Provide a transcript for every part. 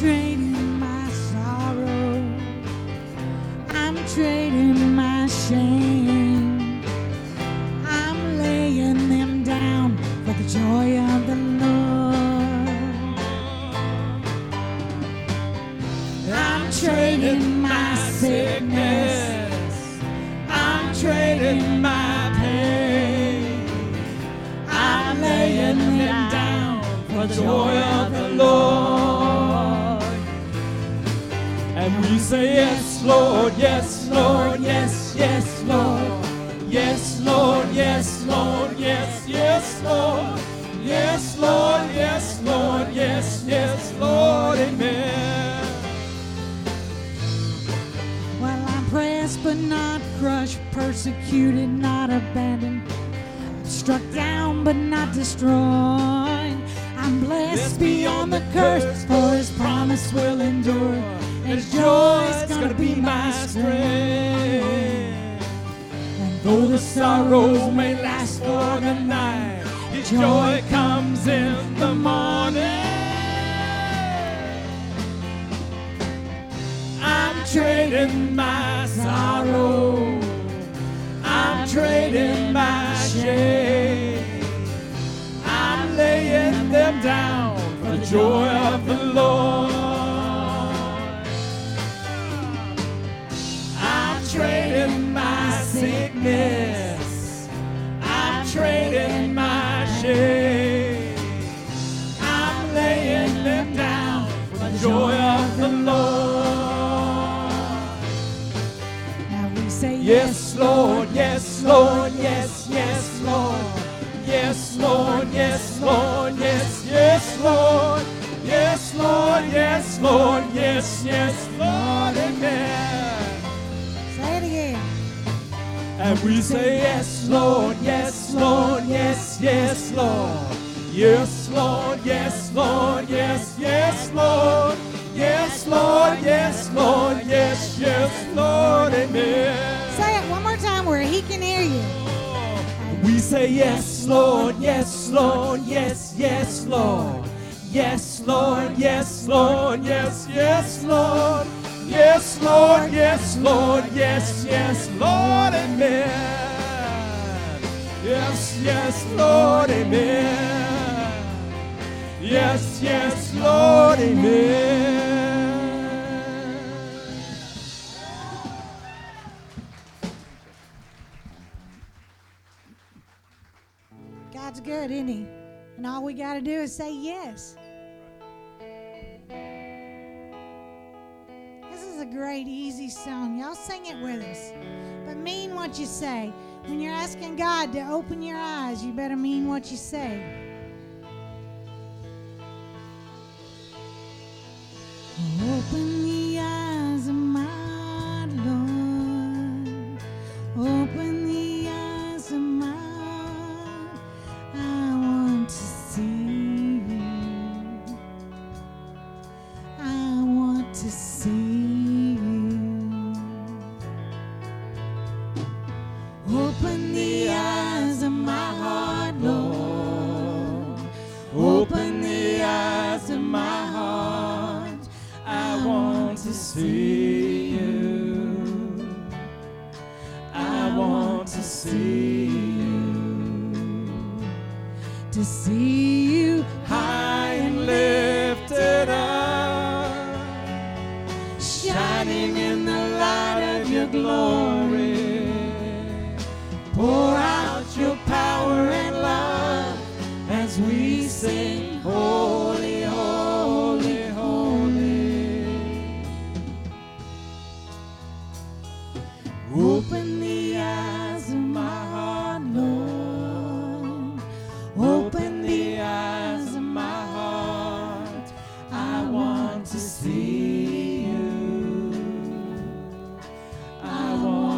trading my sorrow. I'm trading my shame. I'm laying them down for the joy of the Lord. I'm trading my sickness. I'm trading my pain. I'm laying them down for the joy of the Lord. And we say, yes, Lord, yes, Lord, yes, yes, Lord. Yes, Lord, yes, Lord, yes, yes, Lord. Yes, Lord, yes, Lord, yes, yes, Lord, amen. Well, I'm pressed but not crushed, persecuted, not abandoned. I'm struck down but not destroyed. I'm blessed beyond the curse, for His promise will endure. And joy is gonna be my strength. And though the sorrows may last for the night, His joy comes in the morning. I'm trading my sorrow. I'm trading my shame. I'm laying them down for the joy of the Lord. Trading my sickness, I'm trading my shame. I'm laying them down for the joy of the Lord. Now we say, yes, Lord, yes, Lord, yes, yes, Lord. Yes, Lord, yes, Lord, yes, yes, Lord. Yes, Lord, yes, Lord, yes, yes, Lord, amen. And we say, yes, Lord, yes, Lord, yes, yes, Lord. Yes, Lord, yes, Lord, yes, yes, Lord. Yes, Lord, yes, Lord, yes, yes, Lord, amen. Say it one more time where He can hear you. We say, yes, Lord, yes, Lord, yes, yes, Lord. Yes, Lord, yes, Lord, yes, yes, Lord. Yes, Lord, yes, Lord, yes, yes, Lord, amen. Yes, yes, Lord, amen. Yes, yes, Lord, amen. God's good, isn't He? And all we got to do is say yes. A great easy song. Y'all sing it with us, but mean what you say. When you're asking God to open your eyes, you better mean what you say. Open the eyes of my Lord. Open the eyes of my. I want to see You. I want to see. Open the eyes of my heart, Lord. Open the eyes of my heart. I want to see You. I want to see You. To see You high and lifted up, shining in the light of Your glory. Pour out Your power and love as we sing, holy, holy, holy. Open the eyes of my heart, Lord. Open the eyes of my heart. I want to see You. I want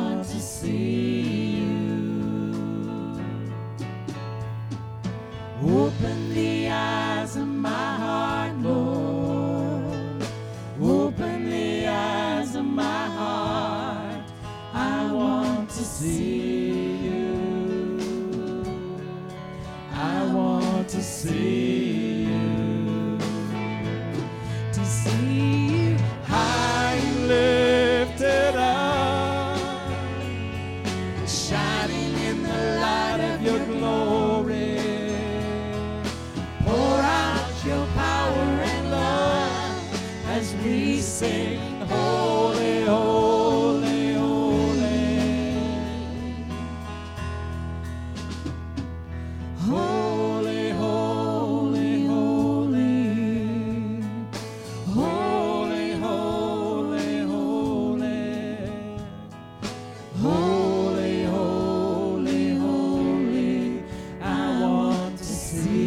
sing, holy, holy, holy, holy, holy, holy, holy, holy, holy, holy, holy, holy, I want to see.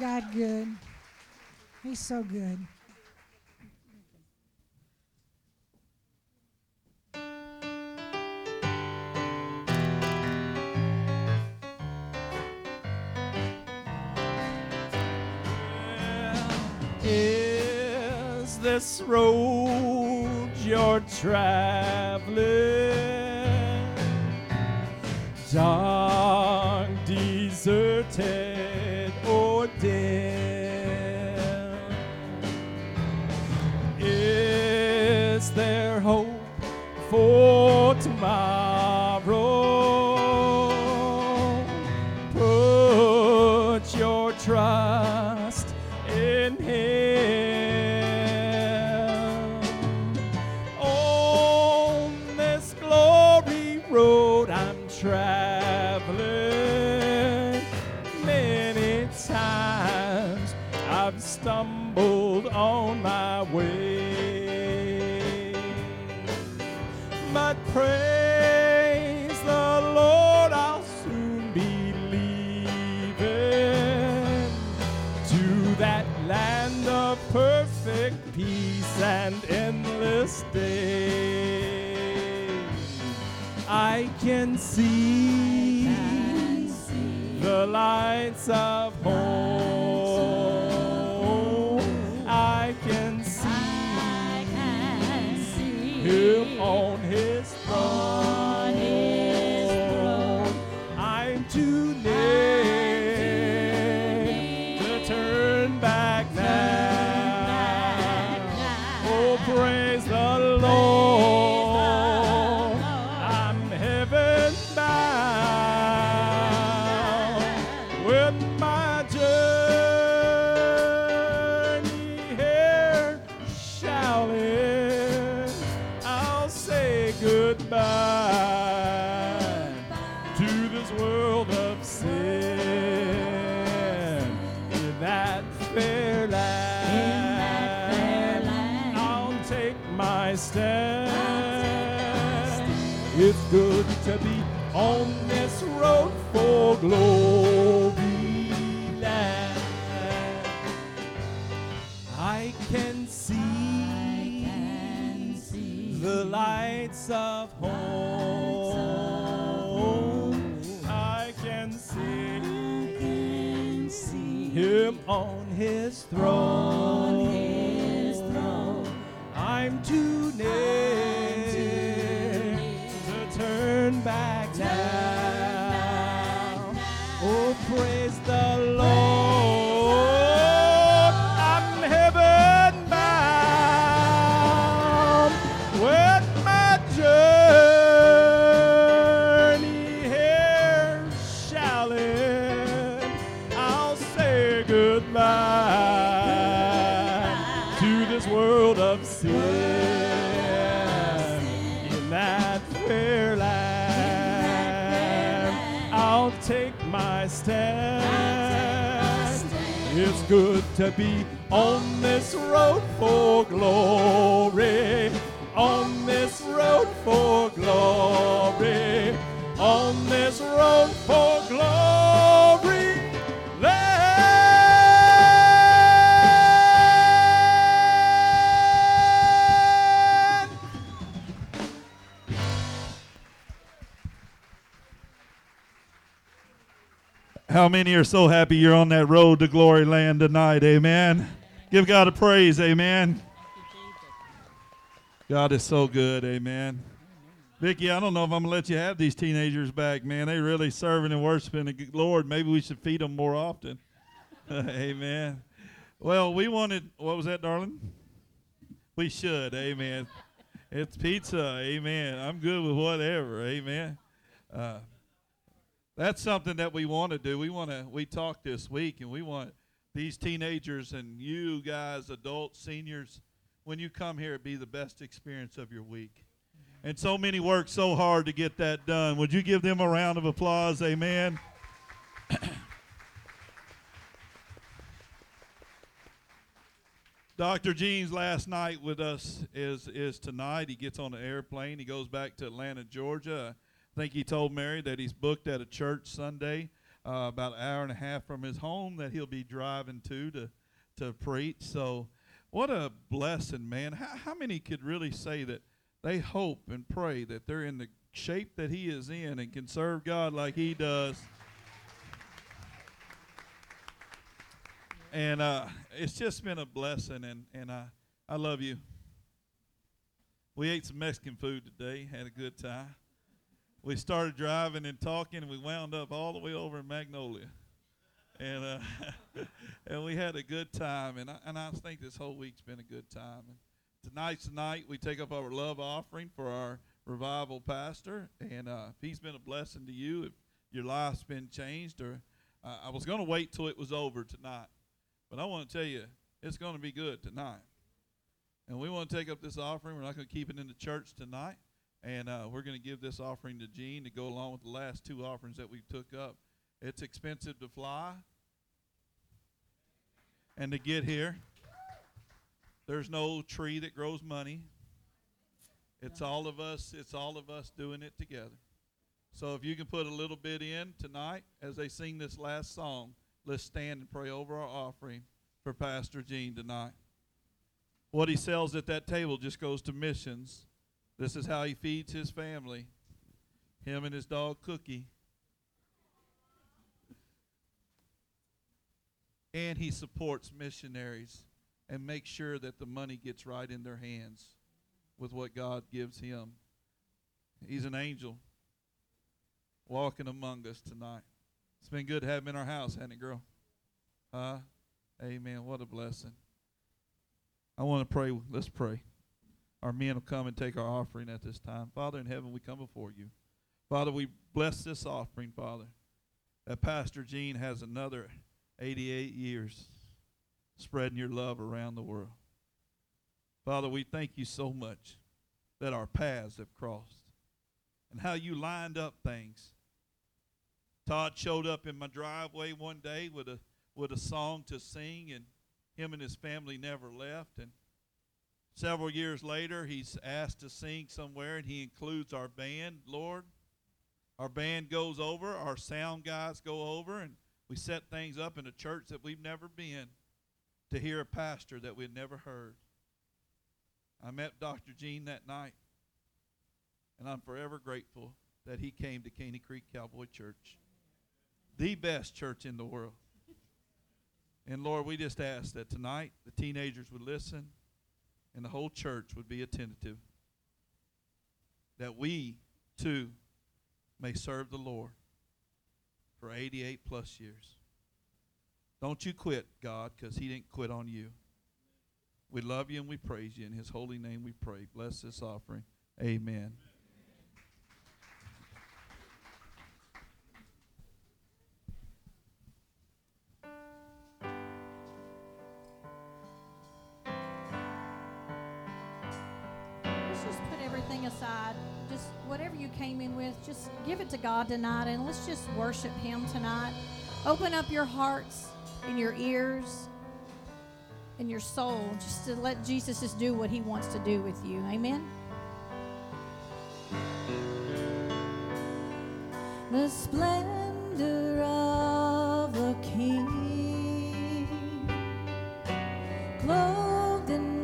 God good. He's so good. Is this road you're traveling dark, deserted, dead? Is there hope for tomorrow? Put your trust in Him. On this glory road I'm traveling, many times I've stumbled on my way, but praise the Lord, I'll soon be leaving to that land of perfect peace and endless day. I can see, the lights of home. Him on His throne. I'm too near to turn back now. Oh, praise the Lord! I'm heaven bound with my journey here shouting. Goodbye to this world of sin. In that fair land, I'll take my stand. It's good to be on this road for glory land. I can see the light of home. I can see Him on His throne. I'm too near to turn back now. Oh, praise the Lord. It's good to be on this road for glory, on this road for glory, on this road for glory. How many are so happy you're on that road to glory land tonight? Amen. Give God a praise. Amen. God is so good. Amen. Vicki, I don't know if I'm going to let you have these teenagers back, man. They really serving and worshiping the Lord. Maybe we should feed them more often. Amen. Well, we wanted, what was that, darling? We should. Amen. It's pizza. Amen. I'm good with whatever. Amen. That's something that we want to do. We talked this week, and we want these teenagers and you guys, adults, seniors, when you come here, it'd be the best experience of your week. And so many work so hard to get that done. Would you give them a round of applause? Amen. Dr. Gene's last night with us is tonight. He gets on an airplane. He goes back to Atlanta, Georgia. I think he told Mary that he's booked at a church Sunday, about an hour and a half from his home, that he'll be driving to preach. So what a blessing, man. How many could really say that they hope and pray that they're in the shape that he is in and can serve God like he does? And it's just been a blessing, and I love you. We ate some Mexican food today, had a good time. We started driving and talking, and we wound up all the way over in Magnolia. And and we had a good time, and I think this whole week's been a good time. And tonight's the night we take up our love offering for our revival pastor. And if he's been a blessing to you, if your life's been changed, or I was going to wait till it was over tonight, but I want to tell you, it's going to be good tonight. And we want to take up this offering. We're not going to keep it in the church tonight. And we're going to give this offering to Gene to go along with the last two offerings that we took up. It's expensive to fly and to get here. There's no tree that grows money. It's all of us doing it together. So if you can put a little bit in tonight as they sing this last song, let's stand and pray over our offering for Pastor Gene tonight. What he sells at that table just goes to missions. This is how he feeds his family, him and his dog Cookie. And he supports missionaries and makes sure that the money gets right in their hands with what God gives him. He's an angel walking among us tonight. It's been good to have him in our house, hasn't it, girl? Amen. What a blessing. I want to pray. Let's pray. Our men will come and take our offering at this time. Father in heaven, we come before you. Father, we bless this offering, Father, that Pastor Gene has another 88 years spreading your love around the world. Father, we thank you so much that our paths have crossed and how you lined up things. Todd showed up in my driveway one day with a song to sing, and him and his family never left. And several years later, he's asked to sing somewhere, and he includes our band, Lord. Our band goes over, our sound guys go over, and we set things up in a church that we've never been to hear a pastor that we'd never heard. I met Dr. Gene that night, and I'm forever grateful that he came to Caney Creek Cowboy Church, the best church in the world. And, Lord, we just ask that tonight the teenagers would listen, and the whole church would be attentive, that we, too, may serve the Lord for 88 plus years. Don't you quit, God, because he didn't quit on you. We love you and we praise you. In his holy name we pray. Bless this offering. Amen. Aside, just whatever you came in with, just give it to God tonight, and let's just worship him tonight. Open up your hearts and your ears and your soul just to let Jesus just do what he wants to do with you. Amen. The splendor of the King, clothed in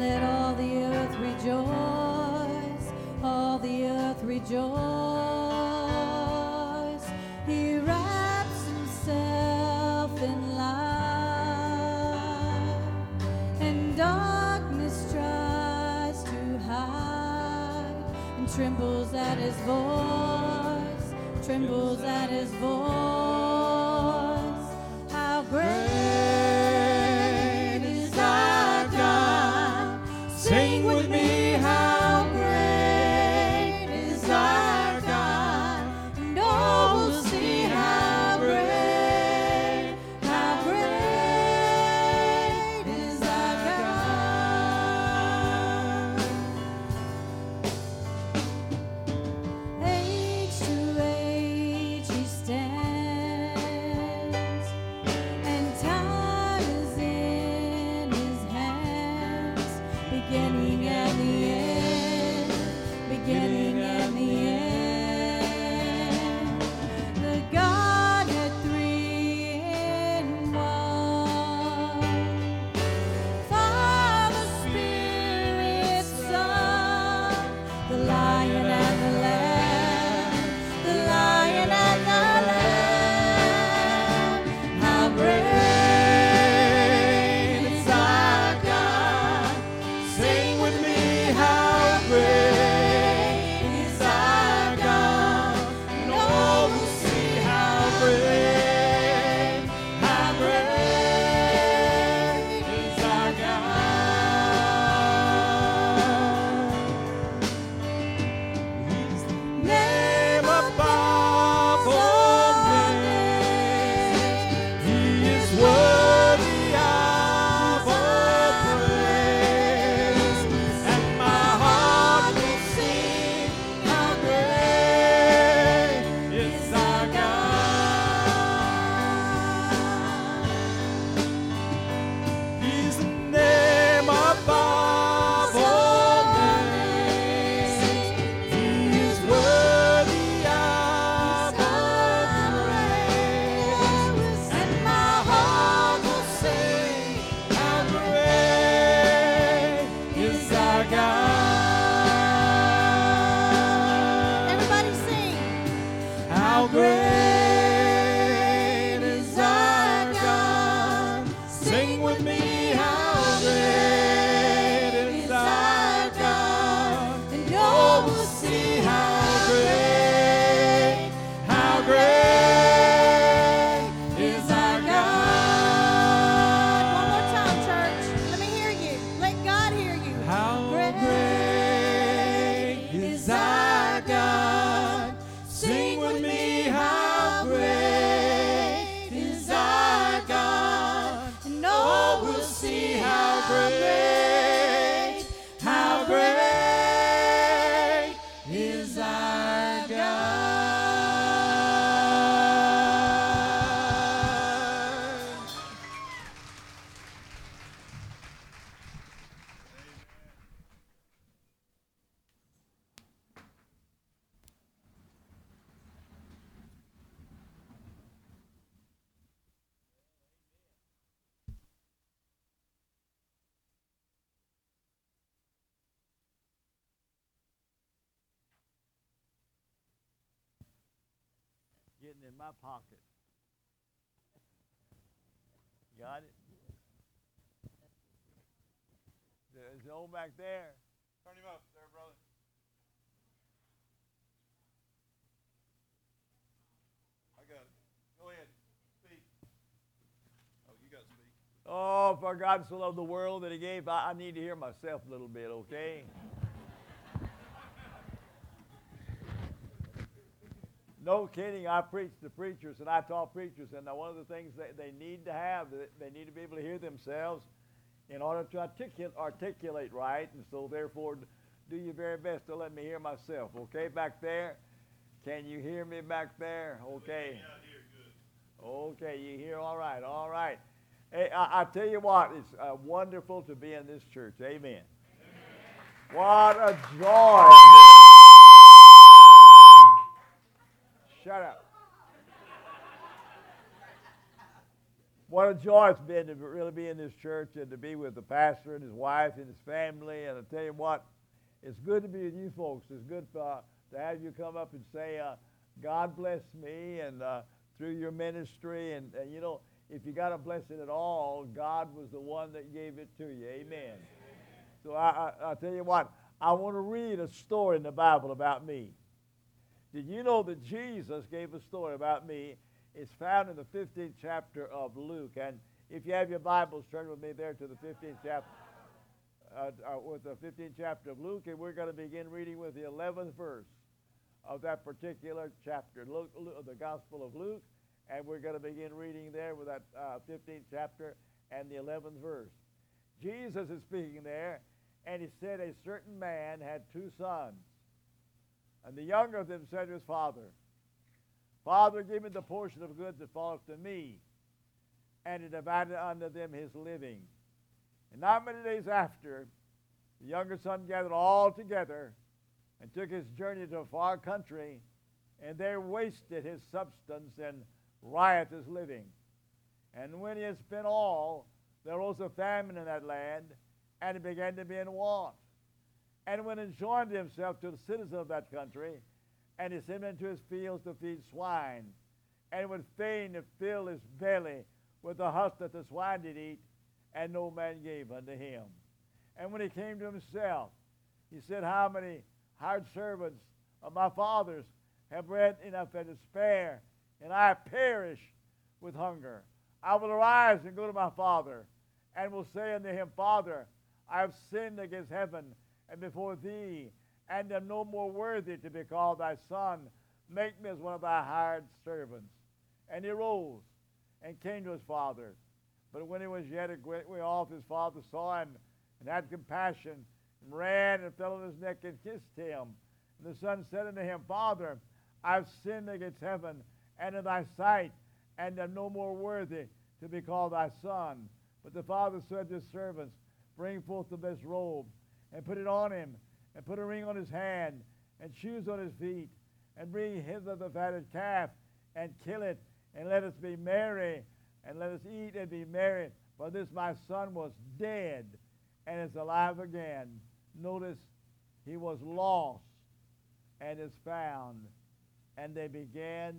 let all the earth rejoice, all the earth rejoice. He wraps himself in love, and darkness tries to hide, and trembles at his voice, trembles at his voice. How great is our God, sing with me, how great is our God, and all will see how great is our God. Age to age he stands, and time is in his hands, beginning at the end, beginning at the end. The Godhead three in one, Father, Spirit, Son, the Lion and the Lamb, the Lion and the Lamb. How great is our God, sing with me, how great is our God, and all will see how great is our God. Name above all names, He is worthy of all praise, and my heart will sing, how great is our God. He's the name above all names. He is worthy of all praise, and my heart will sing, how great is our God. Everybody sing. How great is our God? Sing with me, how great is our God? And all will see how great is our God. One more time, church. Let me hear you. Let God hear you. How great is our God? Sing with me, how great is our God? And all will see how great is our God. Getting in my pocket. Got it? There's the old back there. Turn him up there, brother. I got it. Go ahead. Speak. Oh, you got to speak. Oh, for God so loved the world that he gave. I need to hear myself a little bit, okay? No kidding, I preach to preachers and I taught preachers, and one of the things that they need to have, they need to be able to hear themselves in order to articulate right, and so therefore do your very best to let me hear myself, okay, back there? Can you hear me back there? Okay. Okay, you hear all right. Hey, I tell you what, it's wonderful to be in this church, amen. What a joy. Shut up. What a joy it's been to really be in this church and to be with the pastor and his wife and his family. And I tell you what, it's good to be with you folks. It's good to have you come up and say, God bless me and through your ministry. And you know, if you got a blessing at all, God was the one that gave it to you. Amen. So I tell you what, I want to read a story in the Bible about me. Did you know that Jesus gave a story about me? It's found in the 15th chapter of Luke. And if you have your Bibles, turn with me there to the 15th chapter. With the 15th chapter of Luke, and we're going to begin reading with the 11th verse of that particular chapter, Luke, the Gospel of Luke, and we're going to begin reading there with that 15th chapter and the 11th verse. Jesus is speaking there, and he said, a certain man had two sons, and the younger of them said to his father, Father, give me the portion of goods that falleth to me, and he divided unto them his living. And not many days after, the younger son gathered all together and took his journey to a far country, and there wasted his substance in riotous living. And when he had spent all, there arose a famine in that land, and he began to be in want. And when he joined himself to the citizens of that country, and he sent him into his fields to feed swine, and would fain to fill his belly with the husk that the swine did eat, and no man gave unto him. And when he came to himself, he said, How many hired servants of my father's have bread enough and to spare, and I perish with hunger? I will arise and go to my father, and will say unto him, Father, I have sinned against heaven and before thee, and am no more worthy to be called thy son. Make me as one of thy hired servants. And he rose and came to his father. But when he was yet a great way off, his father saw him and had compassion, and ran and fell on his neck and kissed him. And the son said unto him, Father, I have sinned against heaven and in thy sight, and am no more worthy to be called thy son. But the father said to his servants, Bring forth the best robe, and put it on him, and put a ring on his hand, and shoes on his feet, and bring hither the fatted calf, and kill it, and let us be merry. And let us eat and be merry, for this my son was dead and is alive again. Notice, he was lost and is found. And they began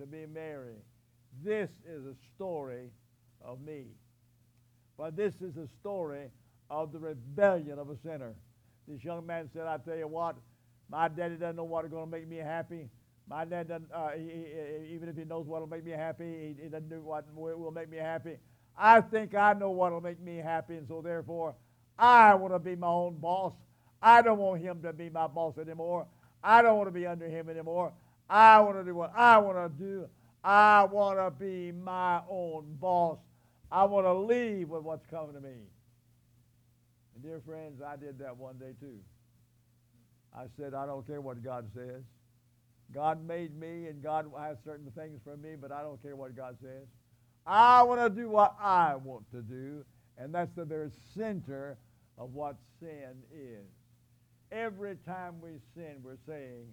to be merry. This is a story of me. But this is a story of the rebellion of a sinner. This young man said, I tell you what, my daddy doesn't know what's going to make me happy. My dad doesn't, even if he knows what will make me happy, he doesn't do what will make me happy. I think I know what will make me happy, and so therefore, I want to be my own boss. I don't want him to be my boss anymore. I don't want to be under him anymore. I want to do what I want to do. I want to be my own boss. I want to leave with what's coming to me. And dear friends, I did that one day too. I said, I don't care what God says. God made me, and God has certain things for me, but I don't care what God says. I want to do what I want to do, and that's the very center of what sin is. Every time we sin, we're saying,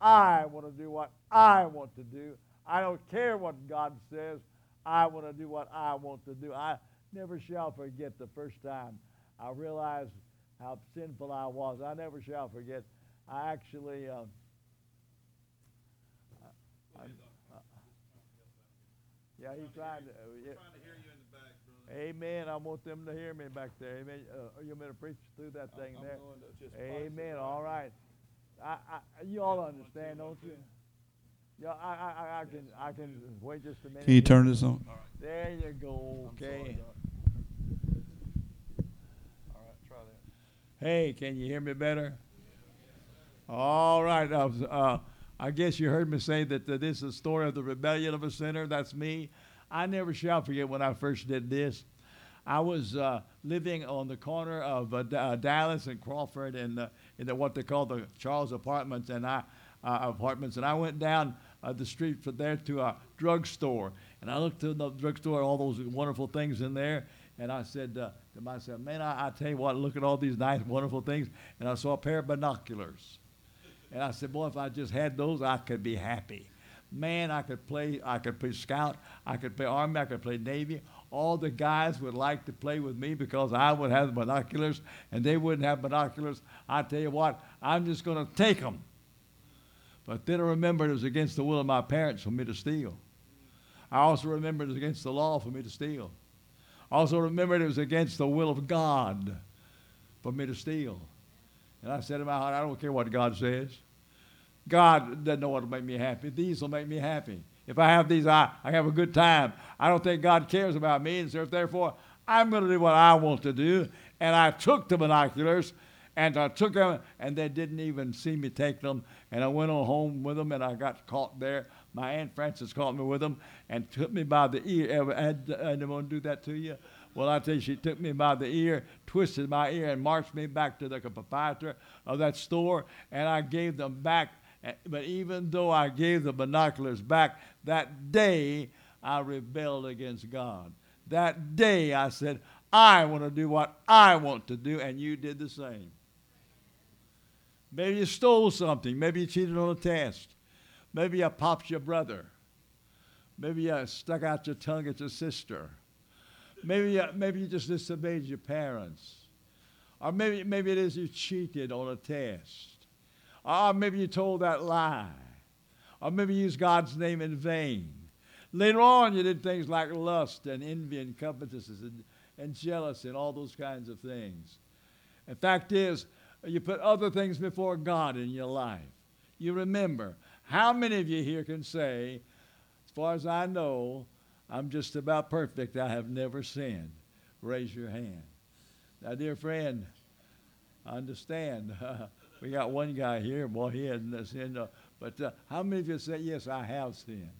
I want to do what I want to do. I don't care what God says. I want to do what I want to do. I never shall forget the first time I realized how sinful I was. I never shall forget. I actually... yeah, he's trying to hear you in the back, brother. Amen. I want them to hear me back there. Amen. You want me to preach through that thing I'm there? Amen. All right. You all understand, don't you? Yeah, I can wait just a minute. Can you turn this on? All right. There you go. Okay. All right, try that. Hey, can you hear me better? Yeah. All right. I guess you heard me say that this is a story of the rebellion of a sinner. That's me. I never shall forget when I first did this. I was living on the corner of Dallas and Crawford in what they call the Charles Apartments, and I went down the street from there to a drugstore, and I looked to the drugstore, all those wonderful things in there, and I said to myself, man, I tell you what, look at all these nice, wonderful things, and I saw a pair of binoculars. And I said, boy, if I just had those, I could be happy. Man, I could play scout, I could play army, I could play navy. All the guys would like to play with me because I would have the binoculars and they wouldn't have binoculars. I tell you what, I'm just going to take them. But then I remembered it was against the will of my parents for me to steal. I also remembered it was against the law for me to steal. I also remembered it was against the will of God for me to steal. And I said in my heart, I don't care what God says. God doesn't know what will make me happy. These will make me happy. If I have these, I have a good time. I don't think God cares about me, and so therefore I'm going to do what I want to do. And I took the binoculars, and I took them, and they didn't even see me take them. And I went on home with them, and I got caught there. My Aunt Frances caught me with them and took me by the ear. I didn't want to do that to you. Well, I tell you, she took me by the ear, twisted my ear, and marched me back to the proprietor of that store, and I gave them back. But even though I gave the binoculars back, that day I rebelled against God. That day I said, I want to do what I want to do, and you did the same. Maybe you stole something. Maybe you cheated on a test. Maybe you popped your brother. Maybe you stuck out your tongue at your sister. Maybe you just disobeyed your parents. Or maybe it is you cheated on a test. Or maybe you told that lie. Or maybe you used God's name in vain. Later on, you did things like lust and envy and covetousness and jealousy and all those kinds of things. The fact is, you put other things before God in your life. You remember. How many of you here can say, as far as I know, I'm just about perfect. I have never sinned. Raise your hand. Now, dear friend, I understand. We got one guy here. Boy, he hasn't sinned. But how many of you say, yes, I have sinned.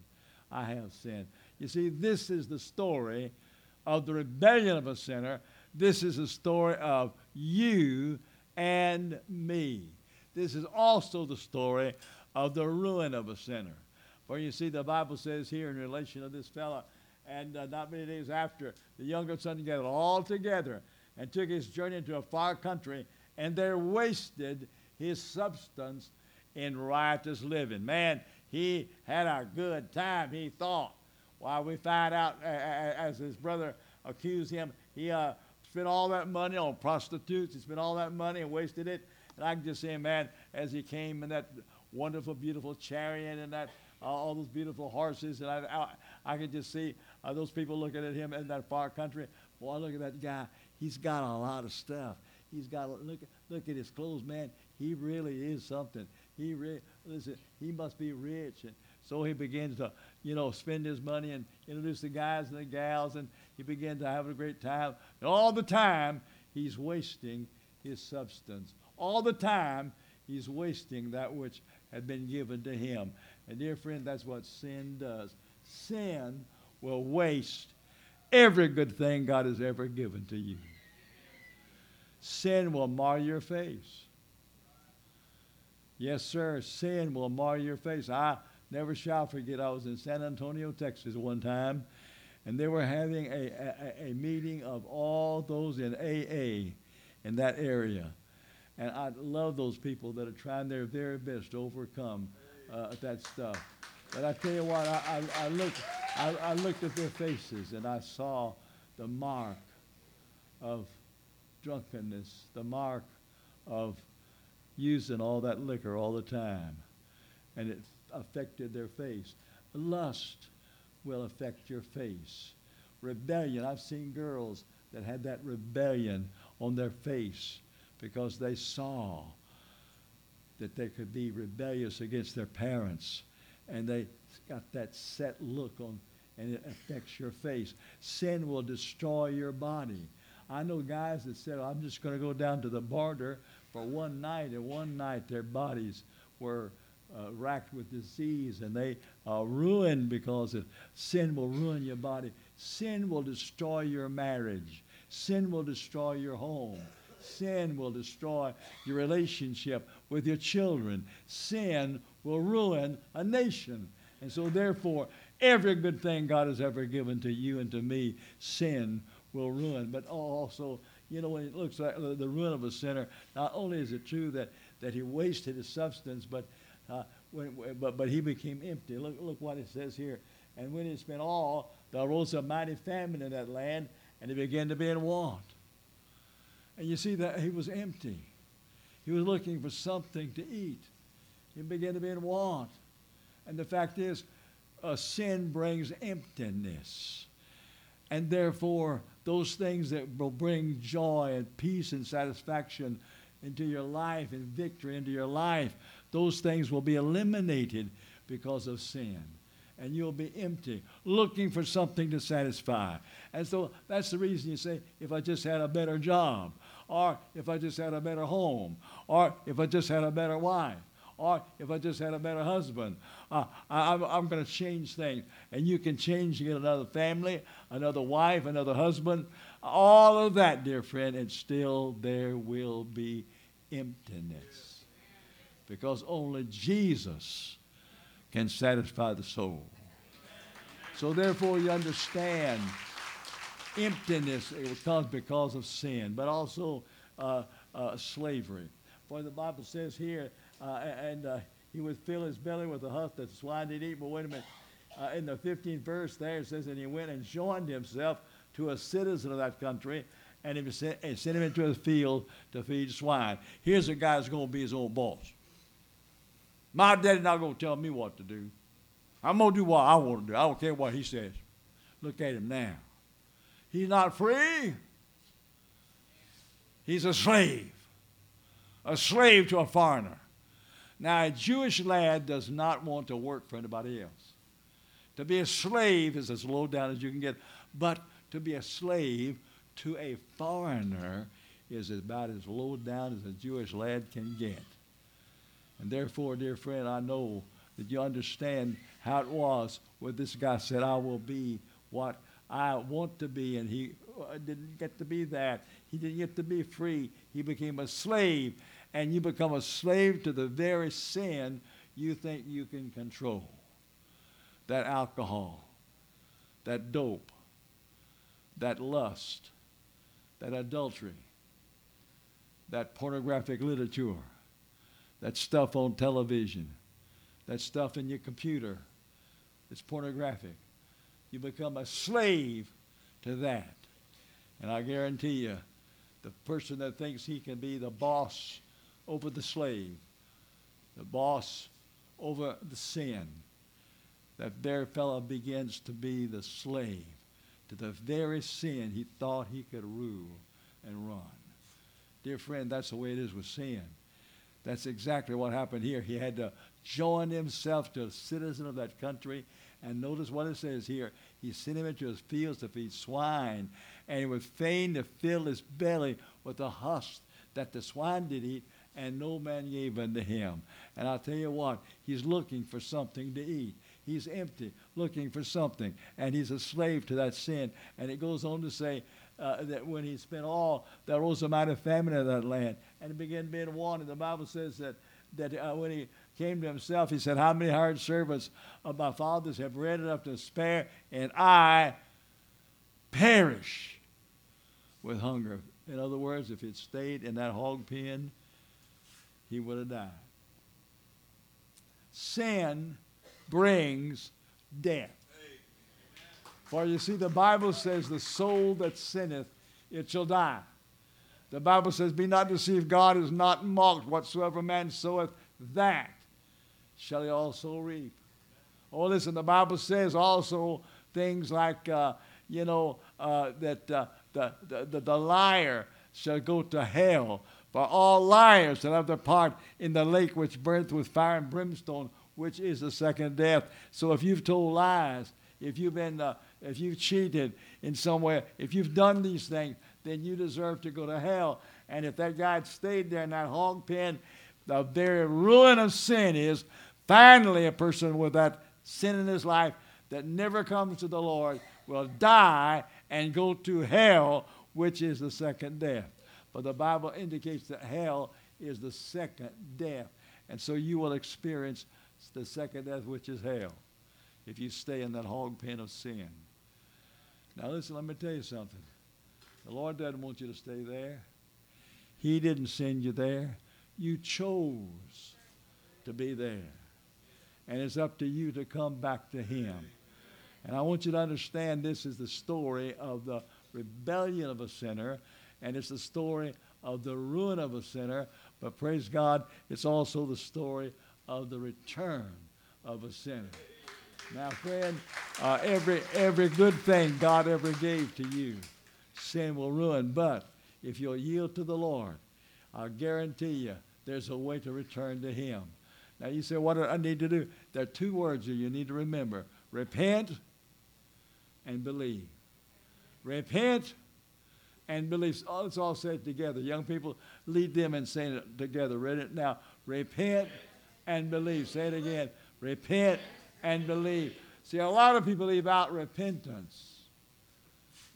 I have sinned. You see, this is the story of the rebellion of a sinner. This is the story of you and me. This is also the story of the ruin of a sinner. For you see, the Bible says here in relation to this fellow, and not many days after, the younger son gathered all together and took his journey into a far country, and there wasted his substance in riotous living. Man, he had a good time, he thought. While we find out, as his brother accused him, he spent all that money on prostitutes, he spent all that money and wasted it. And I can just see him, man, as he came in that wonderful, beautiful chariot and that all those beautiful horses. And I could just see those people looking at him in that far country. Boy, look at that guy. He's got a lot of stuff. He's got, look at his clothes, man. He really is something. Listen, he must be rich. And so he begins to, spend his money and introduce the guys and the gals. And he begins to have a great time. And all the time, he's wasting his substance. All the time, he's wasting that which had been given to him. And dear friend, that's what sin does. Sin will waste every good thing God has ever given to you. Sin will mar your face. Yes, sir, sin will mar your face. I never shall forget, I was in San Antonio, Texas one time, and they were having a meeting of all those in AA in that area. And I love those people that are trying their very best to overcome that stuff. But I tell you what, I looked at their faces and I saw the mark of drunkenness, the mark of using all that liquor all the time. And it affected their face. Lust will affect your face. Rebellion, I've seen girls that had that rebellion on their face, because they saw that they could be rebellious against their parents, and they got that set look on, and it affects your face. Sin will destroy your body. I know guys that said, I'm just going to go down to the border for one night, and one night their bodies were racked with disease, and they are ruined because of sin will ruin your body. Sin will destroy your marriage. Sin will destroy your home. Sin will destroy your relationship with your children. Sin will ruin a nation. And so therefore, every good thing God has ever given to you and to me, sin will ruin. But also, when it looks like the ruin of a sinner, not only is it true that he wasted his substance, but he became empty. Look what it says here. And when he spent all, there arose a mighty famine in that land, and he began to be in want. And you see that he was empty. He was looking for something to eat. You begin to be in want. And the fact is, sin brings emptiness. And therefore, those things that will bring joy and peace and satisfaction into your life and victory into your life, those things will be eliminated because of sin. And you'll be empty, looking for something to satisfy. And so that's the reason you say, if I just had a better job, or if I just had a better home, or if I just had a better wife, or if I just had a better husband, I'm going to change things. And you can change to get another family, another wife, another husband, all of that, dear friend, and still there will be emptiness. Because only Jesus can satisfy the soul. So therefore you understand emptiness comes because of sin, but also slavery. For the Bible says here, he would fill his belly with the husk that swine did eat. But wait a minute. In the 15th verse there it says, and he went and joined himself to a citizen of that country, and he sent him into a field to feed swine. Here's a guy that's going to be his own boss. My daddy's not going to tell me what to do. I'm going to do what I want to do. I don't care what he says. Look at him now. He's not free. He's a slave to a foreigner. Now, a Jewish lad does not want to work for anybody else. To be a slave is as low down as you can get, but to be a slave to a foreigner is about as low down as a Jewish lad can get. And therefore, dear friend, I know that you understand how it was when this guy said, I will be what I want to be. And he didn't get to be that. He didn't get to be free. He became a slave. And you become a slave to the very sin you think you can control. That alcohol, that dope, that lust, that adultery, that pornographic literature, that stuff on television, that stuff in your computer, it's pornographic. You become a slave to that. And I guarantee you, the person that thinks he can be the boss over the slave, the boss over the sin, that their fellow begins to be the slave to the very sin he thought he could rule and run. Dear friend, that's the way it is with sin. That's exactly what happened here. He had to join himself to a citizen of that country. And notice what it says here. He sent him into his fields to feed swine. And he was fain to fill his belly with the husk that the swine did eat, and no man gave unto him. And I'll tell you what, he's looking for something to eat. He's empty, looking for something. And he's a slave to that sin. And it goes on to say, that when he spent all, there rose a mighty famine in that land, and he began being wanted. The Bible says that when he came to himself, he said, how many hired servants of my father's have bread enough to spare, and I perish with hunger. In other words, if he'd stayed in that hog pen, he would have died. Sin brings death. For you see, the Bible says, the soul that sinneth, it shall die. The Bible says, be not deceived, God is not mocked. Whatsoever man soweth, that shall he also reap. Oh, listen, the Bible says also things like, that the liar shall go to hell. For all liars shall have their part in the lake which burneth with fire and brimstone, which is the second death. So if you've told lies, if you've cheated in some way, if you've done these things, then you deserve to go to hell. And if that guy had stayed there in that hog pen, the very ruin of sin is finally a person with that sin in his life that never comes to the Lord will die and go to hell, which is the second death. But the Bible indicates that hell is the second death. And so you will experience the second death, which is hell, if you stay in that hog pen of sin. Now listen, let me tell you something. The Lord doesn't want you to stay there. He didn't send you there. You chose to be there. And it's up to you to come back to Him. And I want you to understand this is the story of the rebellion of a sinner, and it's the story of the ruin of a sinner, but praise God, it's also the story of the return of a sinner. Now, friend, every good thing God ever gave to you, sin will ruin. But if you'll yield to the Lord, I guarantee you there's a way to return to him. Now, you say, what do I need to do? There are two words that you need to remember. Repent and believe. Repent and believe. Oh, it's all said together. Young people, lead them in saying it together. Read it now. Repent and believe. Say it again. Repent and believe. See, a lot of people leave out repentance.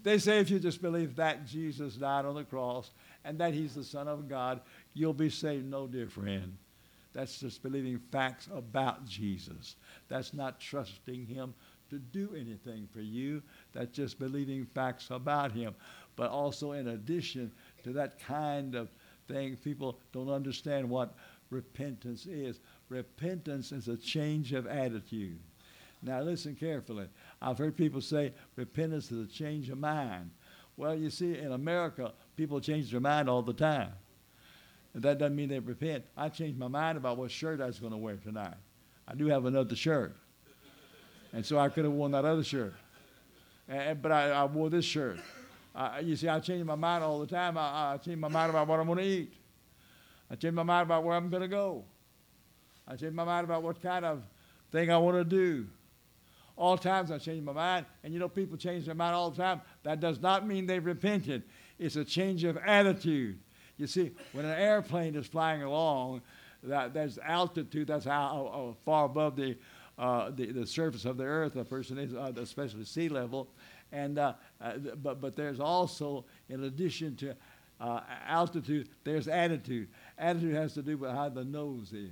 They say if you just believe that Jesus died on the cross and that he's the Son of God, you'll be saved. No, dear friend. That's just believing facts about Jesus. That's not trusting him to do anything for you. That's just believing facts about him. But also, in addition to that kind of thing, people don't understand what repentance is. Repentance is a change of attitude. Now, listen carefully. I've heard people say repentance is a change of mind. Well, you see, in America, people change their mind all the time. And that doesn't mean they repent. I changed my mind about what shirt I was going to wear tonight. I do have another shirt. And so I could have worn that other shirt. But I wore this shirt. You see, I change my mind all the time. I change my mind about what I'm going to eat. I change my mind about where I'm going to go. I change my mind about what kind of thing I want to do. All times I change my mind. And, you know, people change their mind all the time. That does not mean they've repented. It's a change of attitude. You see, when an airplane is flying along, there's altitude. That's how far above the surface of the earth a person is, especially sea level. And but there's also, in addition to altitude, there's attitude. Attitude has to do with how the nose is.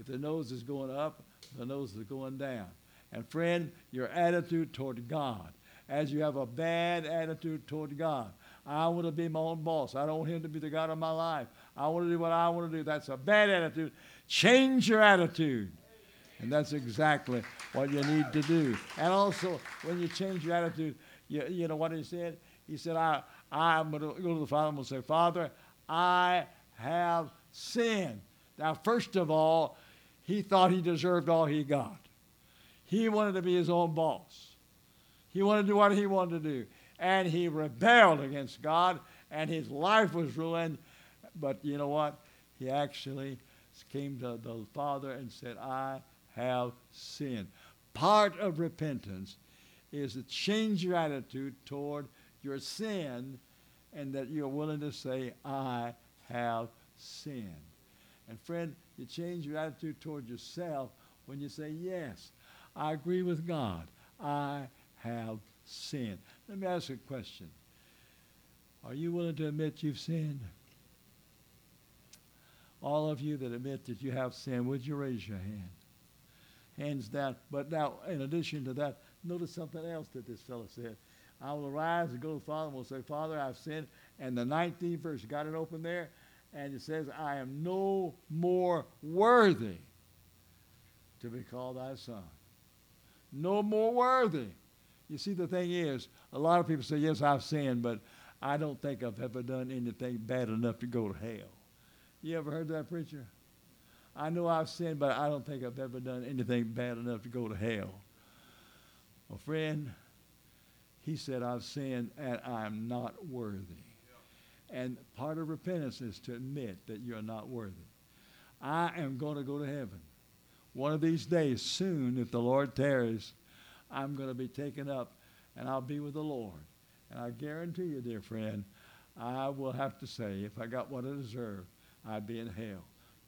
If the nose is going up, the nose is going down. And friend, your attitude toward God. As you have a bad attitude toward God, I want to be my own boss. I don't want him to be the God of my life. I want to do what I want to do. That's a bad attitude. Change your attitude. And that's exactly what you need to do. And also, when you change your attitude, you know what he said? He said, I'm going to go to the Father and say, Father, I have sinned. Now, first of all, he thought he deserved all he got. He wanted to be his own boss. He wanted to do what he wanted to do. And he rebelled against God, and his life was ruined. But you know what? He actually came to the Father and said, I have sinned. Part of repentance is to change your attitude toward your sin and that you're willing to say, I have sinned. And friend, you change your attitude toward yourself when you say, yes, I agree with God. I have sinned. Let me ask you a question. Are you willing to admit you've sinned? All of you that admit that you have sinned, would you raise your hand? Hands down. But now, in addition to that, notice something else that this fellow said. I will arise and go to the Father and will say, Father, I've sinned. And the 19th verse, got it open there? And it says, I am no more worthy to be called thy son. No more worthy. You see, the thing is, a lot of people say, yes, I've sinned, but I don't think I've ever done anything bad enough to go to hell. You ever heard that, preacher? I know I've sinned, but I don't think I've ever done anything bad enough to go to hell. Well, friend, he said, I've sinned and I'm not worthy. Yeah. And part of repentance is to admit that you're not worthy. I am going to go to heaven. One of these days, soon, if the Lord tarries, I'm going to be taken up and I'll be with the Lord. And I guarantee you, dear friend, I will have to say, if I got what I deserved, I'd be in hell.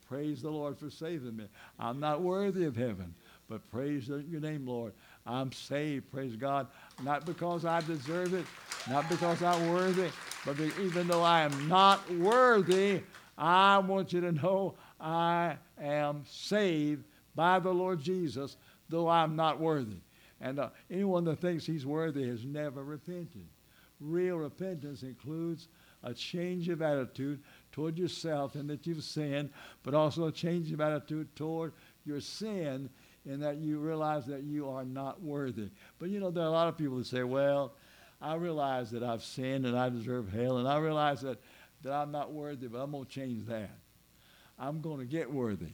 Praise the Lord for saving me. I'm not worthy of heaven, but praise your name, Lord. I'm saved, praise God, not because I deserve it, not because I'm worthy, but even though I am not worthy, I want you to know I am saved by the Lord Jesus, though I'm not worthy. And anyone that thinks he's worthy has never repented. Real repentance includes a change of attitude toward yourself and that you've sinned, but also a change of attitude toward your sin in that you realize that you are not worthy. But, you know, there are a lot of people that say, well, I realize that I've sinned and I deserve hell, and I realize that I'm not worthy, but I'm going to change that. I'm going to get worthy.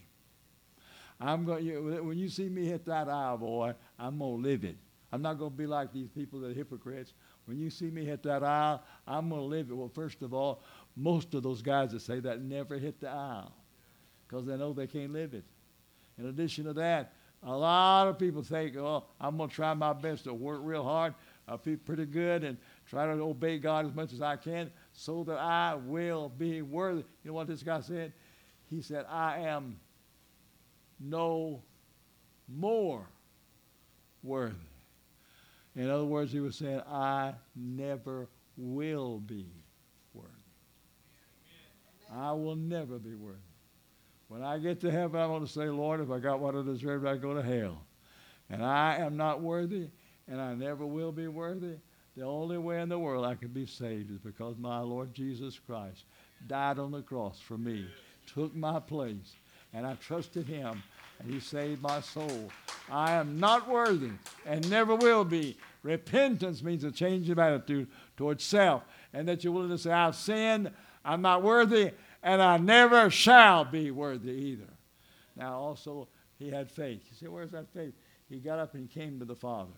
When you see me hit that aisle, boy, I'm going to live it. I'm not going to be like these people that are hypocrites. When you see me hit that aisle, I'm going to live it. Well, first of all, most of those guys that say that never hit the aisle because they know they can't live it. In addition to that, a lot of people think, oh, I'm going to try my best to work real hard, I'll be pretty good, and try to obey God as much as I can so that I will be worthy. You know what this guy said? He said, I am no more worthy. In other words, he was saying, I never will be worthy. Amen. I will never be worthy. When I get to heaven, I'm going to say, Lord, if I got what I deserve, I go to hell. And I am not worthy, and I never will be worthy. The only way in the world I can be saved is because my Lord Jesus Christ died on the cross for me, took my place, and I trusted him, and he saved my soul. I am not worthy and never will be. Repentance means a change of attitude towards self, and that you're willing to say, I've sinned, I'm not worthy, and I never shall be worthy either. Now, also, he had faith. You say, where's that faith? He got up and came to the Father.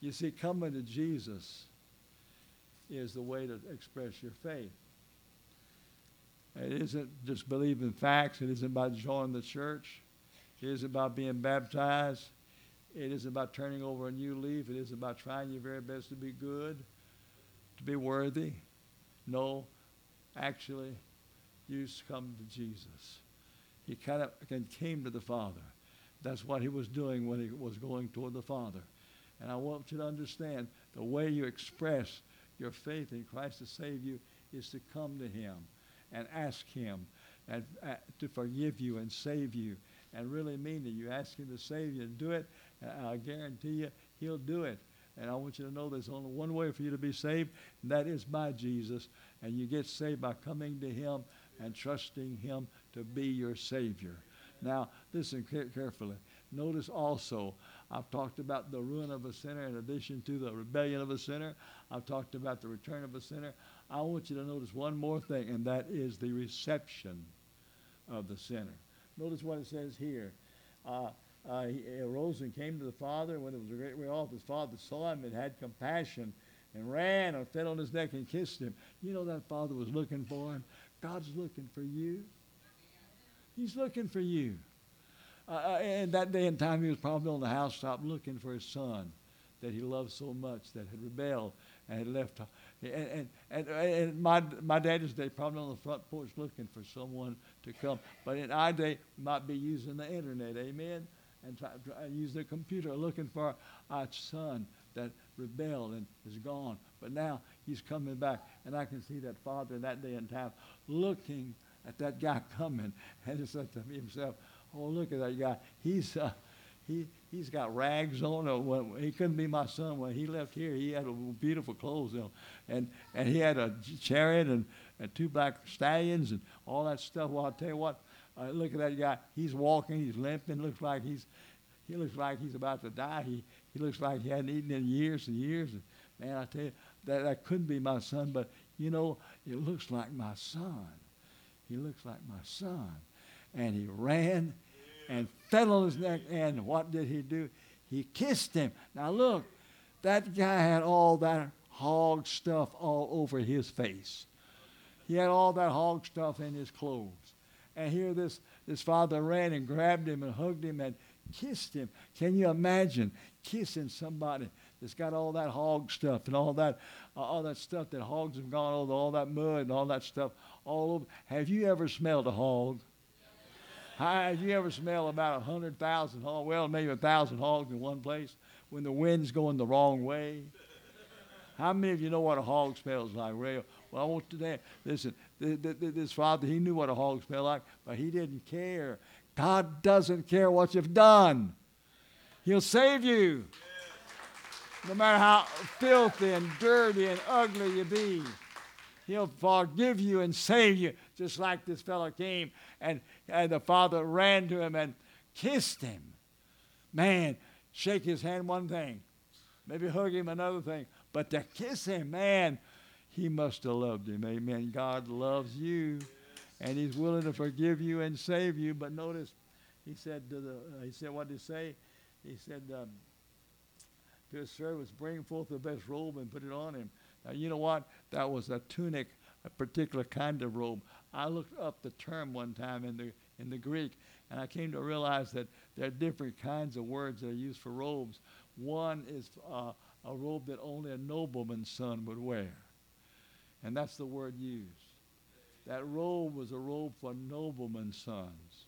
You see, coming to Jesus is the way to express your faith. It isn't just believing facts. It isn't about joining the church. It isn't about being baptized. It isn't about turning over a new leaf. It isn't about trying your very best to be good, to be worthy. No, actually, you come to Jesus. He kind of came to the Father. That's what he was doing when he was going toward the Father. And I want you to understand the way you express your faith in Christ to save you is to come to him and ask him and to forgive you and save you, and really mean it. You ask him to save you and do it, and I guarantee you he'll do it. And I want you to know there's only one way for you to be saved, and that is by Jesus. And you get saved by coming to him and trusting him to be your Savior. Now, listen carefully. Notice also, I've talked about the ruin of a sinner in addition to the rebellion of a sinner. I've talked about the return of a sinner. I want you to notice one more thing, and that is the reception of the sinner. Notice what it says here. He arose and came to the Father. When it was a great way off, his father saw him and had compassion and ran and fell on his neck and kissed him. You know that father was looking for him. God's looking for you. He's looking for you. And that day and time, he was probably on the housetop looking for his son that he loved so much, that had rebelled and had left. And my daddy's day, probably on the front porch looking for someone to come. But in our day, we might be using the internet, amen, and use the computer looking for our son that rebelled and is gone. But now he's coming back, and I can see that father in that day and time looking at that guy coming, and he said to himself, oh, look at that guy. He's got rags on. He couldn't be my son. When he left here, he had beautiful clothes on. And he had a chariot and two black stallions and all that stuff. Well, I'll tell you what, look at that guy. He's walking. He's limping. He looks like he's about to die. He looks like he hadn't eaten in years and years. And, man, I tell you, that couldn't be my son. But, you know, it looks like my son. He looks like my son. And he ran and fell on his neck. And what did he do? He kissed him. Now, look, that guy had all that hog stuff all over his face. He had all that hog stuff in his clothes. And here this father ran and grabbed him and hugged him and kissed him. Can you imagine kissing somebody that's got all that hog stuff and all that stuff that hogs have gone over, all that mud and all that stuff all over? Have you ever smelled a hog? Have you ever smelled about 100,000 hogs? Well, maybe 1,000 hogs in one place when the wind's going the wrong way. How many of you know what a hog smells like? Well, I want you to listen. This father, he knew what a hog smelled like, but he didn't care. God doesn't care what you've done. He'll save you, no matter how filthy and dirty and ugly you be. He'll forgive you and save you, just like this fellow came. And the father ran to him and kissed him. Man, shake his hand one thing. Maybe hug him another thing. But to kiss him, man, he must have loved him. Amen. God loves you, and he's willing to forgive you and save you. But notice, He said to the, he said, what did he say? He said to his servants, bring forth the best robe and put it on him. Now, you know what? That was a tunic, a particular kind of robe. I looked up the term one time in the Greek, and I came to realize that there are different kinds of words that are used for robes. One is a robe that only a nobleman's son would wear, and that's the word used. That robe was a robe for nobleman's sons.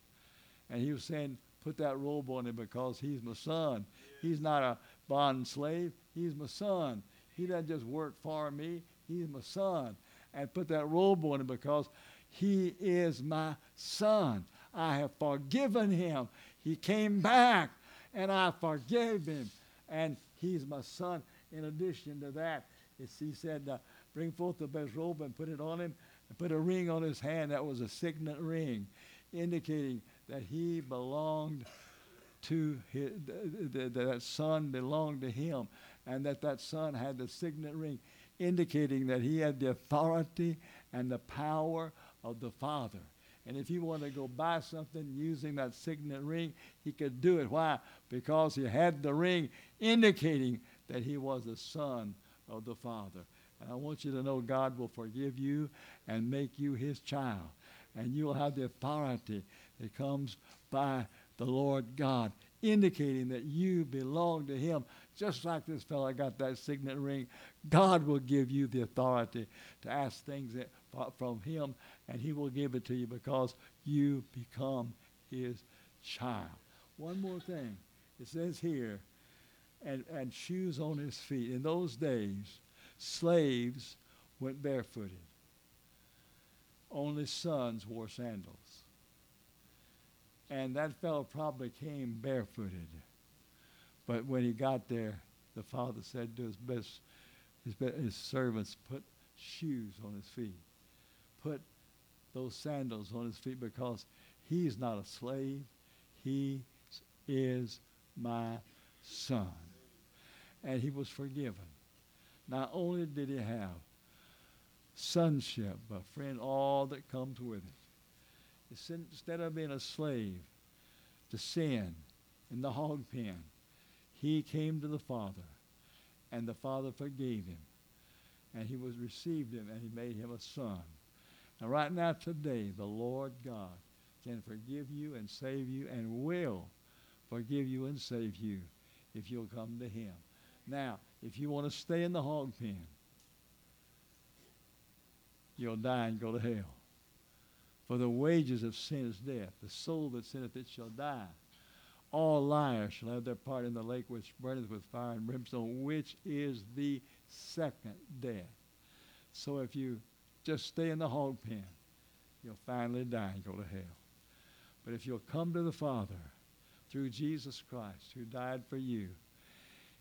And he was saying, put that robe on him because he's my son. He's not a bond slave. He's my son. He doesn't just work for me. He's my son. And put that robe on him because he is my son. I have forgiven him. He came back, and I forgave him. And he's my son. In addition to that, he said, bring forth the best robe and put it on him, and put a ring on his hand. That was a signet ring, indicating that he belonged to his, that son belonged to him, and that son had the signet ring, indicating that he had the authority and the power of the Father. And if he wanted to go buy something using that signet ring, he could do it. Why? Because he had the ring, indicating that he was the son of the Father. And I want you to know God will forgive you and make you his child. And you will have the authority that comes by the Lord God, indicating that you belong to him. Just like this fellow got that signet ring, God will give you the authority to ask things from him, and he will give it to you because you become his child. One more thing. It says here, and shoes on his feet. In those days, slaves went barefooted. Only sons wore sandals. And that fellow probably came barefooted. But when he got there, the father said to his servants, put shoes on his feet. Put those sandals on his feet because he's not a slave. He is my son. And he was forgiven. Not only did he have sonship, but friend, all that comes with it. It's instead of being a slave to sin in the hog pen, he came to the Father, and the Father forgave him, and he was received him, and he made him a son. And right now today, the Lord God can forgive you and save you and will forgive you and save you if you'll come to him. Now, if you want to stay in the hog pen, you'll die and go to hell. For the wages of sin is death. The soul that sinneth, it shall die. All liars shall have their part in the lake which burneth with fire and brimstone, which is the second death. So if you just stay in the hog pen, you'll finally die and go to hell. But if you'll come to the Father through Jesus Christ, who died for you,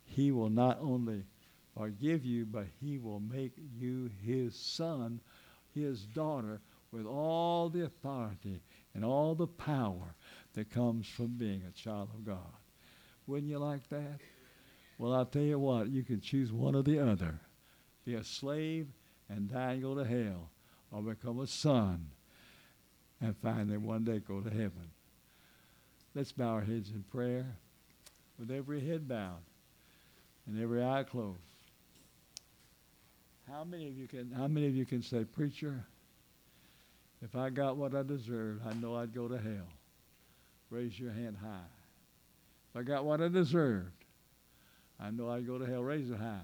he will not only forgive you, but he will make you his son, his daughter, with all the authority and all the power that comes from being a child of God. Wouldn't you like that? Well, I'll tell you what, you can choose one or the other. Be a slave and die and go to hell, or become a son and finally one day go to heaven. Let's bow our heads in prayer with every head bowed and every eye closed. How many of you can say, preacher, if I got what I deserved, I know I'd go to hell? Raise your hand high. If I got what I deserved, I know I'd go to hell. Raise it high.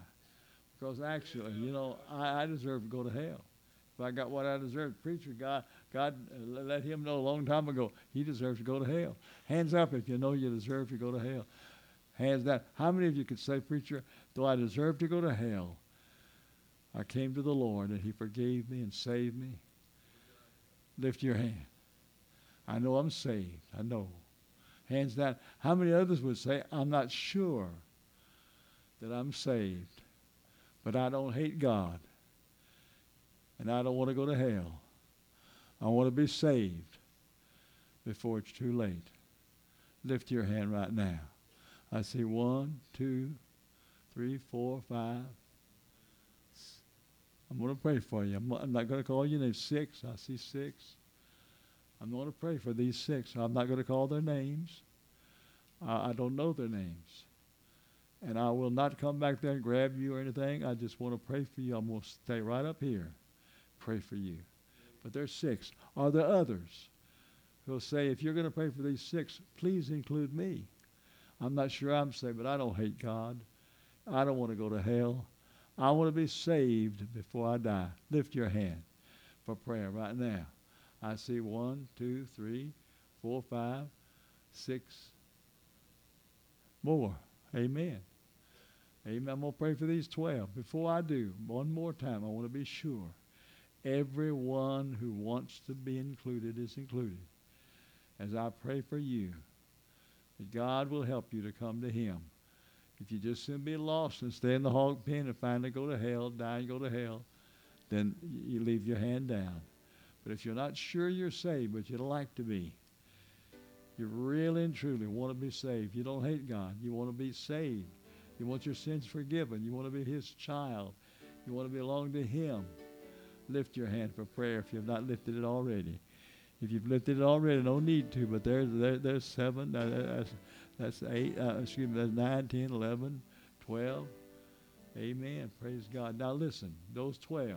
Because actually, you know, I deserve to go to hell. If I got what I deserved, preacher, God let him know a long time ago, he deserves to go to hell. Hands up if you know you deserve to go to hell. Hands down. How many of you could say, preacher, though I deserve to go to hell, I came to the Lord and he forgave me and saved me? Lift your hand. I know I'm saved. I know. Hands down. How many others would say, I'm not sure that I'm saved, but I don't hate God, and I don't want to go to hell. I want to be saved before it's too late. Lift your hand right now. I see 1, 2, 3, 4, 5. I'm going to pray for you. I'm not going to call your name. 6. I see 6. I'm going to pray for these six. I'm not going to call their names. I don't know their names. And I will not come back there and grab you or anything. I just want to pray for you. I'm going to stay right up here, pray for you. But there's six. Are there others who'll say, if you're going to pray for these six, please include me? I'm not sure I'm saved, but I don't hate God. I don't want to go to hell. I want to be saved before I die. Lift your hand for prayer right now. I see 1, 2, 3, 4, 5, 6 more. Amen. Amen. I'm going to pray for these 12. Before I do, one more time, I want to be sure. Everyone who wants to be included is included. As I pray for you, that God will help you to come to him. If you just seem to be lost and stay in the hog pen and finally go to hell, die and go to hell, then you leave your hand down. But if you're not sure you're saved, but you'd like to be, you really and truly want to be saved. You don't hate God. You want to be saved. You want your sins forgiven. You want to be his child. You want to belong to him. Lift your hand for prayer if you've not lifted it already. If you've lifted it already, no need to, but there's 7. That's 8. Excuse me, that's 9, 10, 11, 12. Amen. Praise God. Now listen, those 12.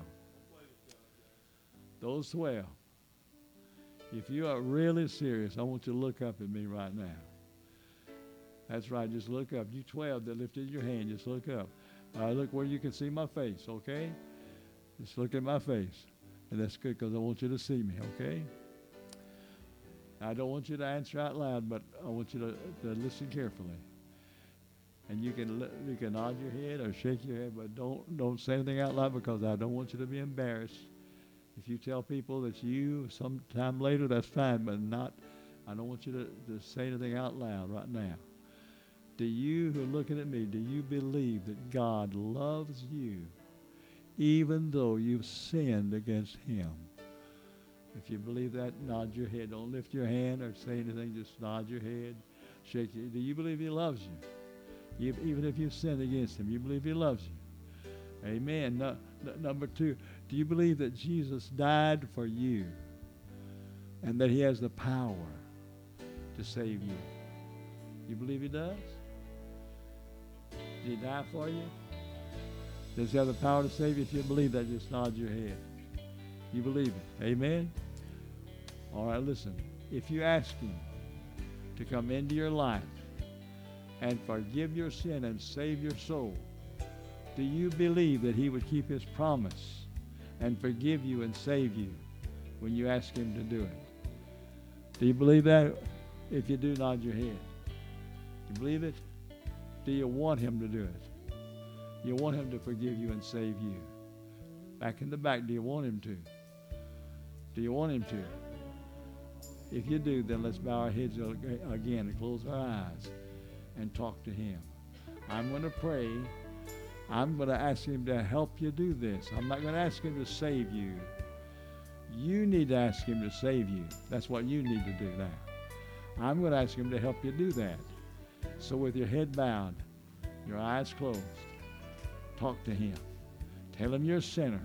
Those 12. If you are really serious, I want you to look up at me right now. That's right. Just look up. You 12 that lifted your hand, just look up. Look where you can see my face, okay? Just look at my face. And that's good because I want you to see me, okay? I don't want you to answer out loud, but I want you to listen carefully. And you can nod your head or shake your head, but don't say anything out loud because I don't want you to be embarrassed. If you tell people that you sometime later, that's fine, but I don't want you to say anything out loud right now. Do you who are looking at me, do you believe that God loves you even though you've sinned against him? If you believe that, nod your head. Don't lift your hand or say anything. Just nod your head, shake your head. Do you believe he loves you? Even if you've sinned against him, you believe he loves you. Amen. Number 2, do you believe that Jesus died for you and that he has the power to save you? You believe he does? Did he die for you? Does he have the power to save you? If you believe that, just nod your head. You believe it. Amen? All right, listen. If you ask him to come into your life and forgive your sin and save your soul, do you believe that he would keep his promise and forgive you and save you when you ask him to do it? Do you believe that? If you do, nod your head. You believe it? Do you want him to do it? You want him to forgive you and save you? Back in the back, do you want him to? Do you want him to? If you do, then let's bow our heads again and close our eyes and talk to him. I'm going to pray. I'm going to ask him to help you do this. I'm not going to ask him to save you. You need to ask him to save you. That's what you need to do now. I'm going to ask him to help you do that. So with your head bowed, your eyes closed, talk to him. Tell him you're a sinner,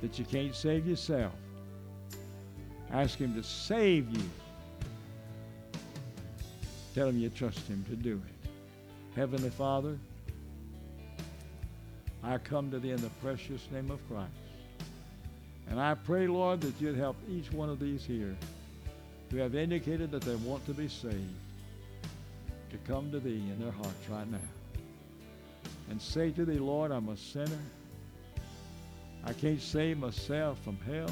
that you can't save yourself. Ask him to save you. Tell him you trust him to do it. Heavenly Father, I come to thee in the precious name of Christ. And I pray, Lord, that you'd help each one of these here who have indicated that they want to be saved to come to thee in their hearts right now and say to thee, Lord, I'm a sinner. I can't save myself from hell,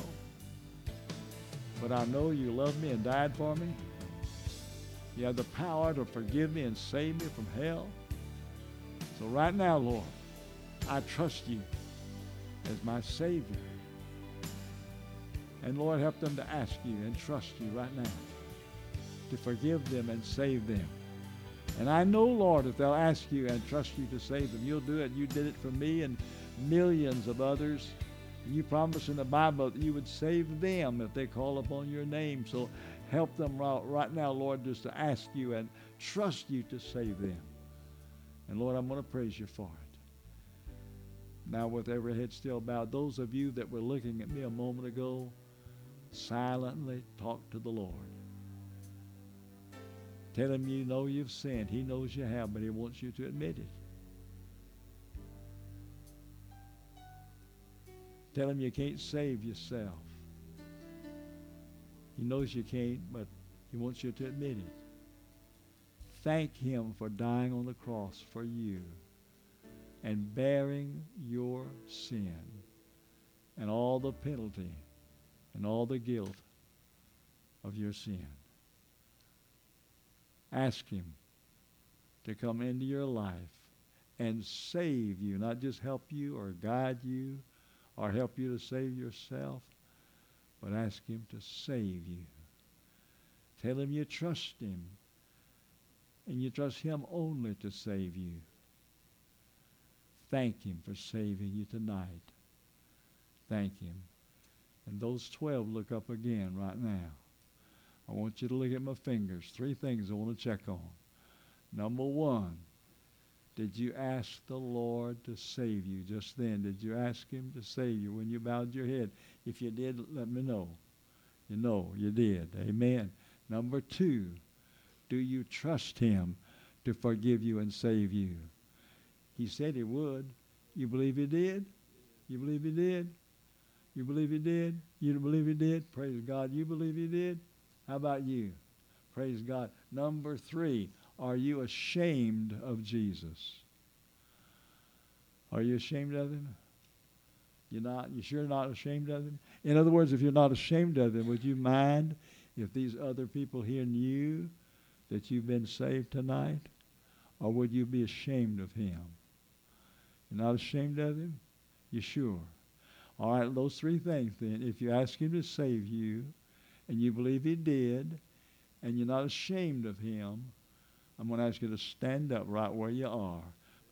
but I know you love me and died for me. You have the power to forgive me and save me from hell. So right now, Lord, I trust you as my Savior. And Lord, help them to ask you and trust you right now to forgive them and save them. And I know, Lord, if they'll ask you and trust you to save them, you'll do it. You did it for me and millions of others. You promised in the Bible that you would save them if they call upon your name. So help them right now, Lord, just to ask you and trust you to save them. And Lord, I'm going to praise you for it. Now with every head still bowed, those of you that were looking at me a moment ago, Silently talk to the Lord. Tell him you know you've sinned. He knows you have, but he wants you to admit it. Tell him you can't save yourself. He knows you can't, but he wants you to admit it. Thank him for dying on the cross for you and bearing your sin and all the penalty and all the guilt of your sin. Ask him to come into your life and save you, not just help you or guide you or help you to save yourself, but ask him to save you. Tell him you trust him and you trust him only to save you. Thank him for saving you tonight. Thank him. And those 12 look up again right now. I want you to look at my fingers. 3 things I want to check on. Number 1, did you ask the Lord to save you just then? Did you ask him to save you when you bowed your head? If you did, let me know. You know you did. Amen. Number 2, do you trust him to forgive you and save you? He said he would. You believe he did? You believe he did? You believe he did? You believe he did? Praise God. You believe he did? How about you? Praise God. Number 3, are you ashamed of Jesus? Are you ashamed of him? You're not? You sure not ashamed of him? In other words, if you're not ashamed of him, would you mind if these other people here knew that you've been saved tonight? Or would you be ashamed of him? You're not ashamed of him? You sure? All right, those 3 things then. If you ask him to save you, and you believe he did, and you're not ashamed of him, I'm going to ask you to stand up right where you are,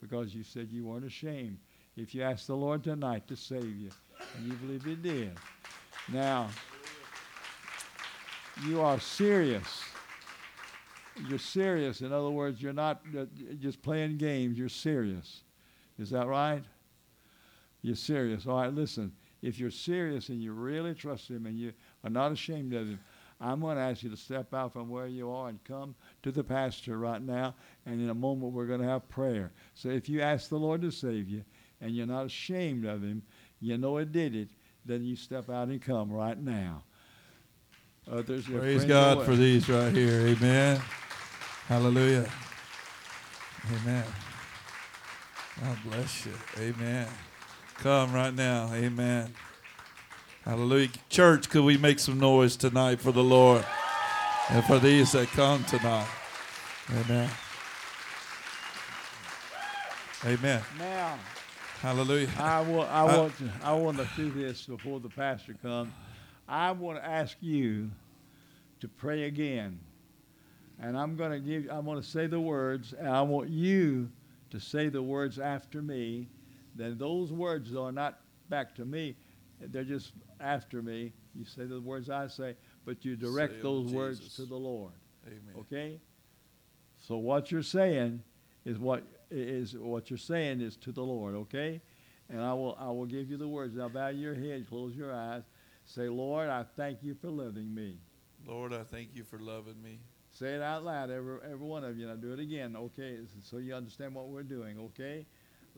because you said you weren't ashamed. If you ask the Lord tonight to save you, and you believe he did. Now, you are serious. You're serious. In other words, you're not just playing games. You're serious. Is that right? You're serious. All right, listen. If you're serious and you really trust him and you are not ashamed of him, I'm going to ask you to step out from where you are and come to the pastor right now, and in a moment we're going to have prayer. So if you ask the Lord to save you and you're not ashamed of him, you know he did it, then you step out and come right now. Praise God for these right here. Amen. Hallelujah. Amen. God bless you. Amen. Come right now. Amen. Hallelujah. Church, could we make some noise tonight for the Lord and for these that come tonight? Amen. Amen. Now, hallelujah. I want to do this before the pastor comes. I want to ask you to pray again, and I'm going to say the words, and I want you to say the words after me. Then those words are not back to me; they're just after me. You say the words I say, but you direct those words to the Lord. Amen. Okay. So what you're saying is to the Lord. Okay, and I will give you the words. Now bow your head, close your eyes. Say, Lord, I thank you for loving me. Lord, I thank you for loving me. Say it out loud, every one of you. Now do it again, okay, so you understand what we're doing, okay?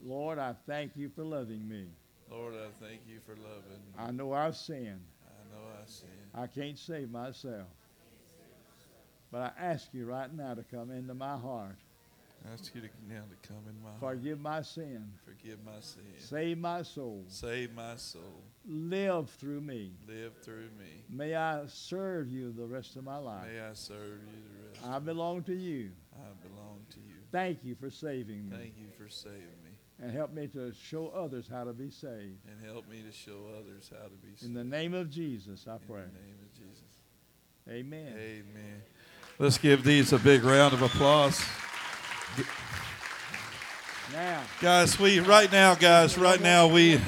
Lord, I thank you for loving me. Lord, I thank you for loving me. I know I've sinned. I know I've sinned. I can't save myself. But I ask you right now to come into my heart. I ask you now to come in my heart. Forgive my sin. Forgive my sin. Save my soul. Save my soul. Live through me. Live through me. May I serve you the rest of my life. May I serve you the rest of my life. I belong to you. I belong to you. Thank you for saving me. Thank you for saving me. And help me to show others how to be saved. And help me to show others how to be saved. In the name of Jesus, I pray. In the name of Jesus. Amen. Amen. Let's give these a big round of applause. Now, guys, we one more thing.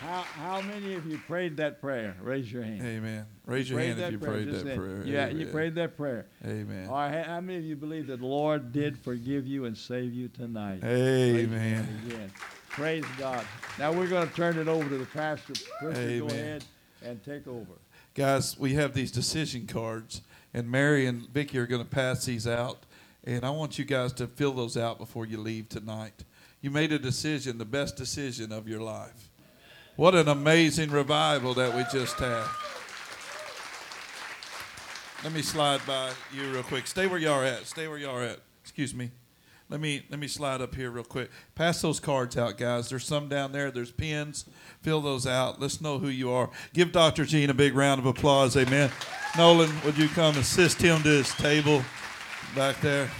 How many of you prayed that prayer? Raise your hand. Amen. Raise your hand if you prayed that prayer. Yeah, you prayed that prayer. Amen. All right, how many of you believe that the Lord did forgive you and save you tonight? Amen. Again. Praise God. Now we're going to turn it over to the pastor. Go ahead and take over. Guys, we have these decision cards, and Mary and Vicki are going to pass these out, and I want you guys to fill those out before you leave tonight. You made a decision, the best decision of your life. What an amazing revival that we just had. Let me slide by you real quick. Stay where you are at. Stay where you are at. Excuse me. Let me slide up here real quick. Pass those cards out, guys. There's some down there. There's pins. Fill those out. Let's know who you are. Give Dr. Gene a big round of applause. Amen. Nolan, would you come assist him to his table back there?